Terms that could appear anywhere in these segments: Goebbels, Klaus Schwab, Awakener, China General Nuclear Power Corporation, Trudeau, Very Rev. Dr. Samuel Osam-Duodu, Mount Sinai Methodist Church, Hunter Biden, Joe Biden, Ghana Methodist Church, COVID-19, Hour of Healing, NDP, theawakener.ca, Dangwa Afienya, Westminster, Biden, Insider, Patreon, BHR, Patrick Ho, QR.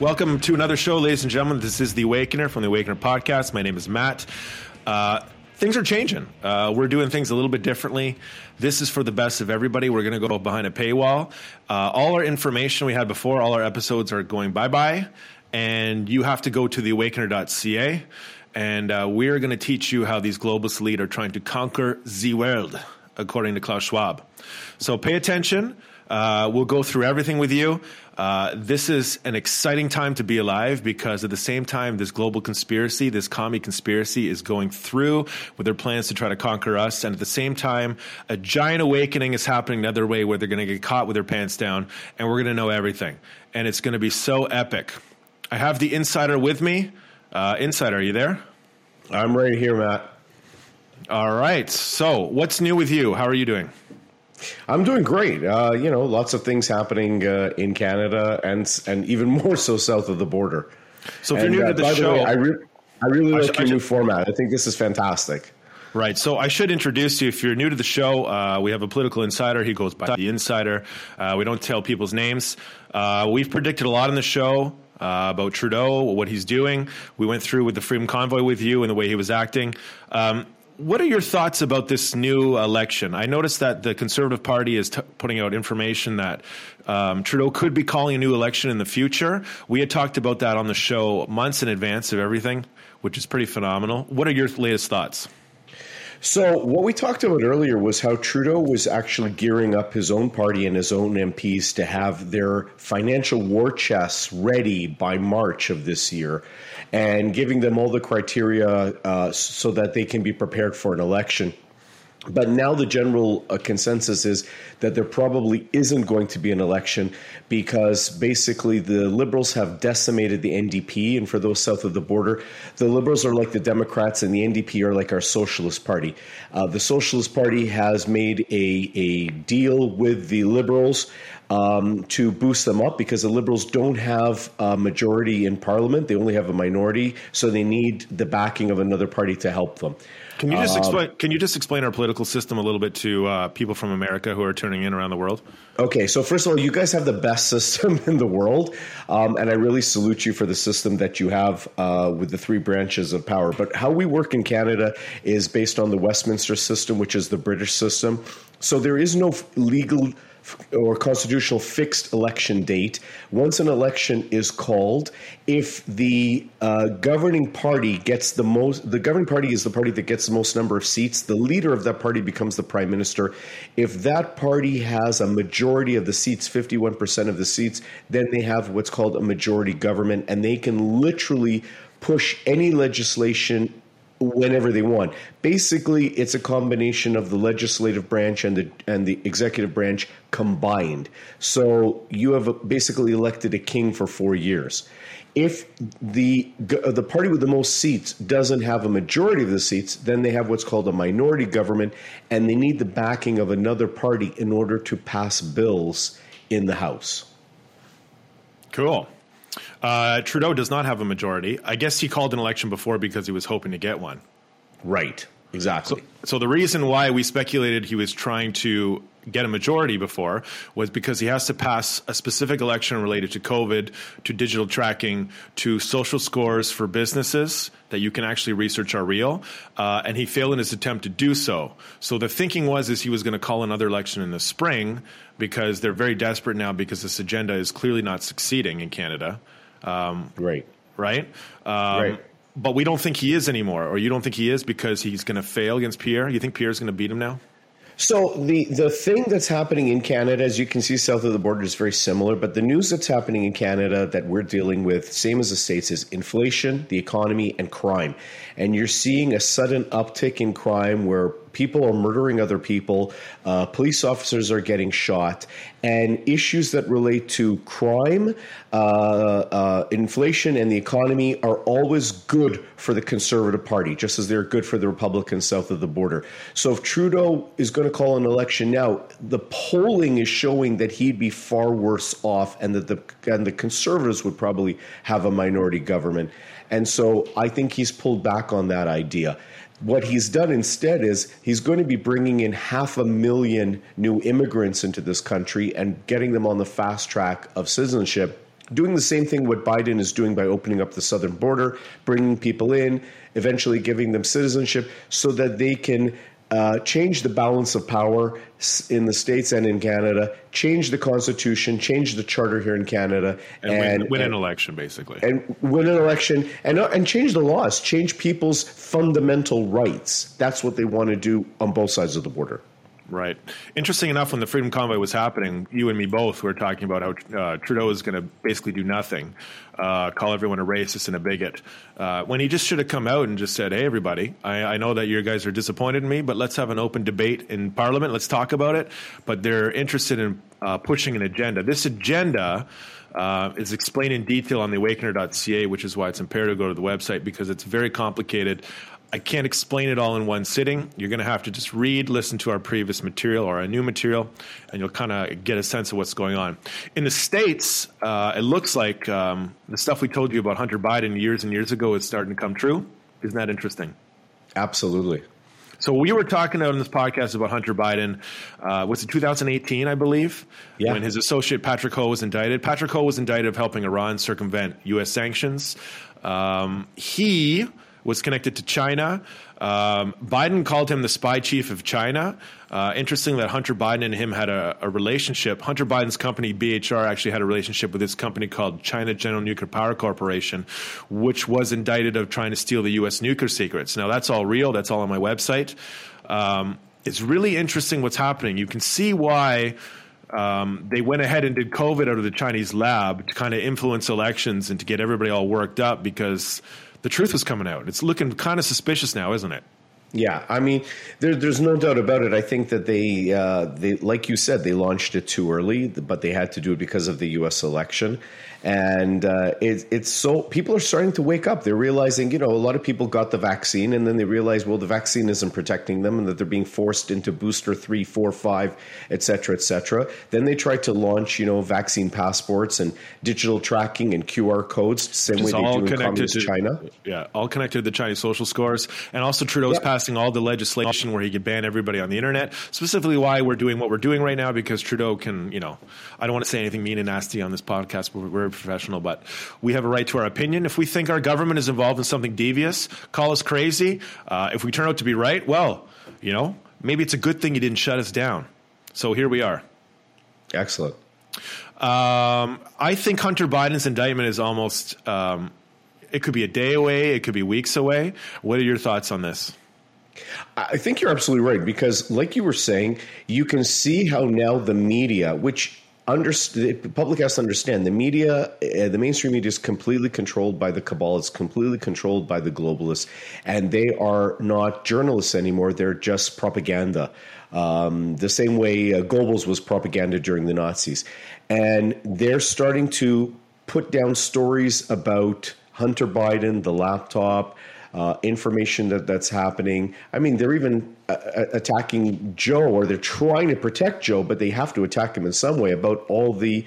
Welcome to another show, ladies and gentlemen. This is The Awakener from The Awakener Podcast. My name is Matt. Things are changing. We're doing things a little bit differently. This is for the best of everybody. We're going to go behind a paywall. All our information we had before, all our episodes are going bye-bye. And you have to go to theawakener.ca. And we're going to teach you how these globalist elite are trying to conquer the world, according to Klaus Schwab. So pay attention. We'll go through everything with you. This is an exciting time to be alive because at the same time, this global conspiracy, this commie conspiracy is going through with their plans to try to conquer us. And at the same time, a giant awakening is happening another way where they're going to get caught with their pants down and we're going to know everything. And it's going to be so epic. I have the Insider with me. Insider, are you there? I'm right here, Matt. All right. So what's new with you? How are you doing? I'm doing great. You know, lots of things happening in Canada and even more so south of the border. So if you're new to the show, I really like your new format. I think this is fantastic. Right. So I should introduce you. If you're new to the show, we have a political insider. He goes by The Insider. We don't tell people's names. We've predicted a lot in the show. About Trudeau, what he's doing. We went through with the Freedom Convoy with you and the way he was acting. What are your thoughts about this new election? I noticed that the Conservative Party is putting out information that Trudeau could be calling a new election in the future. We had talked about that on the show months in advance of everything, which is pretty phenomenal. What are your latest thoughts? So what we talked about earlier was how Trudeau was actually gearing up his own party and his own MPs to have their financial war chests ready by March of this year and giving them all the criteria so that they can be prepared for an election. But now the general consensus is that there probably isn't going to be an election because basically the Liberals have decimated the NDP. And for those south of the border, the Liberals are like the Democrats and the NDP are like our Socialist Party. The Socialist Party has made a deal with the Liberals to boost them up because the Liberals don't have a majority in Parliament. They only have a minority. So they need the backing of another party to help them. Can you just explain? Can you just explain our political system a little bit to people from America who are tuning in around the world? Okay, so first of all, you guys have the best system in the world, and I really salute you for the system that you have with the three branches of power. But how we work in Canada is based on the Westminster system, which is the British system. So there is no legal or constitutional fixed election date. Once an election is called, if the governing party gets the most, the governing party is the party that gets the most number of seats, the leader of that party becomes the prime minister. If that party has a majority of the seats, 51% of the seats, then they have what's called a majority government, and they can literally push any legislation whenever they want. Basically, it's a combination of the legislative branch and the executive branch combined. So you have basically elected a king for 4 years. If the party with the most seats doesn't have a majority of the seats, then they have what's called a minority government, and they need the backing of another party in order to pass bills in the House. Cool. Trudeau does not have a majority. I guess he called an election before because he was hoping to get one. Right. Exactly. So the reason why we speculated he was trying to get a majority before was because he has to pass a specific election related to COVID, to digital tracking, to social scores for businesses that you can actually research are real. And he failed in his attempt to do so. So the thinking was he was going to call another election in the spring because they're very desperate now because this agenda is clearly not succeeding in Canada. Right. But we don't think he is anymore, or you don't think he is because he's going to fail against Pierre? You think Pierre's going to beat him now? So the thing that's happening in Canada, as you can see, south of the border is very similar. But the news that's happening in Canada that we're dealing with, same as the States, is inflation, the economy, and crime. And you're seeing a sudden uptick in crime where people are murdering other people, police officers are getting shot, and issues that relate to crime, inflation, and the economy are always good for the Conservative Party, just as they're good for the Republicans south of the border. So if Trudeau is going to call an election now, the polling is showing that he'd be far worse off and that the Conservatives would probably have a minority government. And so I think he's pulled back on that idea. What he's done instead is he's going to be bringing in 500,000 new immigrants into this country and getting them on the fast track of citizenship doing the same thing what Biden is doing by opening up the southern border, bringing people in, eventually giving them citizenship so that they can change the balance of power in the States and in Canada, change the Constitution, change the Charter here in Canada. And win an election, basically. And win an election and change the laws, change people's fundamental rights. That's what they want to do on both sides of the border. Right. Interesting enough, when the Freedom Convoy was happening, you and me both were talking about how Trudeau is going to basically do nothing, call everyone a racist and a bigot, when he just should have come out and just said, hey, everybody, I know that you guys are disappointed in me, but let's have an open debate in Parliament. Let's talk about it. But they're interested in pushing an agenda. This agenda is explained in detail on theawakener.ca, which is why it's imperative to go to the website, because it's very complicated. I can't explain it all in one sitting. You're going to have to just read, listen to our previous material or our new material, and you'll kind of get a sense of what's going on. In the States, it looks like the stuff we told you about Hunter Biden years and years ago is starting to come true. Isn't that interesting? Absolutely. So we were talking out in this podcast about Hunter Biden. Was it 2018, I believe, when his associate Patrick Ho was indicted? Patrick Ho was indicted of helping Iran circumvent U.S. sanctions. He was connected to China. Biden called him the spy chief of China. Interesting that Hunter Biden and him had a relationship. Hunter Biden's company, BHR, actually had a relationship with this company called China General Nuclear Power Corporation, which was indicted of trying to steal the U.S. nuclear secrets. Now, that's all real. That's all on my website. It's really interesting what's happening. You can see why they went ahead and did COVID out of the Chinese lab to kind of influence elections and to get everybody all worked up, because the truth was coming out. It's looking kind of suspicious now, isn't it? Yeah, I mean, there's no doubt about it. I think that they, like you said, they launched it too early, but they had to do it because of the U.S. election. And it's so people are starting to wake up. They're realizing, you know, a lot of people got the vaccine and then they realize, well, the vaccine isn't protecting them and that they're being forced into booster 3, 4, 5, et cetera, et cetera. Then they tried to launch, you know, vaccine passports and digital tracking and QR codes, same way they do in communist China. Yeah, all connected to the Chinese social scores. And also Trudeau's passing all the legislation where he could ban everybody on the internet, specifically why we're doing what we're doing right now, because Trudeau can, you know, I don't want to say anything mean and nasty on this podcast, but we're professional, but we have a right to our opinion. If we think our government is involved in something devious, call us crazy. If we turn out to be right, well, you know, maybe it's a good thing you didn't shut us down. So here we are. Excellent. I think Hunter Biden's indictment is almost, it could be a day away. It could be weeks away. What are your thoughts on this? I think you're absolutely right, because like you were saying, you can see how now the media, which the public has to understand, the media, the mainstream media is completely controlled by the cabal. It's completely controlled by the globalists, and they are not journalists anymore. They're just propaganda. The same way Goebbels was propaganda during the Nazis, and they're starting to put down stories about Hunter Biden, the laptop, information that's happening. I mean, they're even attacking Joe, or they're trying to protect Joe, but they have to attack him in some way about all the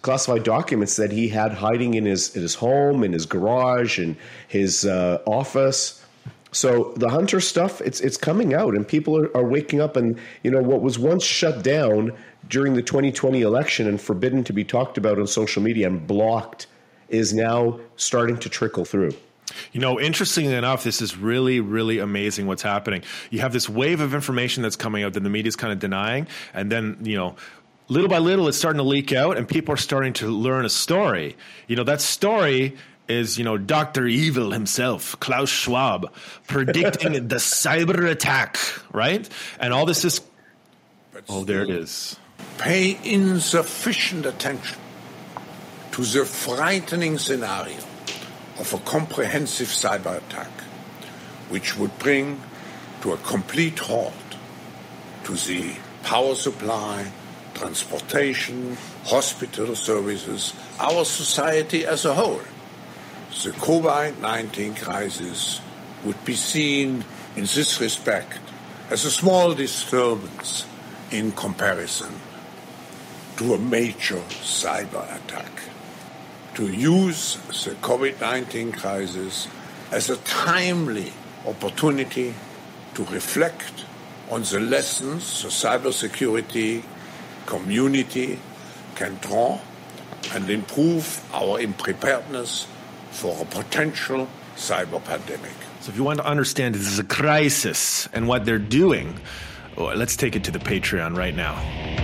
classified documents that he had hiding in his home, in his garage, in his office. So the Hunter stuff, it's coming out, and people are waking up, and you know what was once shut down during the 2020 election and forbidden to be talked about on social media and blocked is now starting to trickle through. You know, interestingly enough, this is really, really amazing what's happening. You have this wave of information that's coming out that the media is kind of denying. And then, you know, little by little, it's starting to leak out and people are starting to learn a story. You know, that story is, you know, Dr. Evil himself, Klaus Schwab, predicting the cyber attack, right? And all this is there it is. Pay insufficient attention to the frightening scenario of a comprehensive cyber attack, which would bring to a complete halt to the power supply, transportation, hospital services, our society as a whole. The COVID-19 crisis would be seen in this respect as a small disturbance in comparison to a major cyber attack. To use the COVID-19 crisis as a timely opportunity to reflect on the lessons the cybersecurity community can draw and improve our preparedness for a potential cyber pandemic. So if you want to understand this is a crisis and what they're doing, let's take it to the Patreon right now.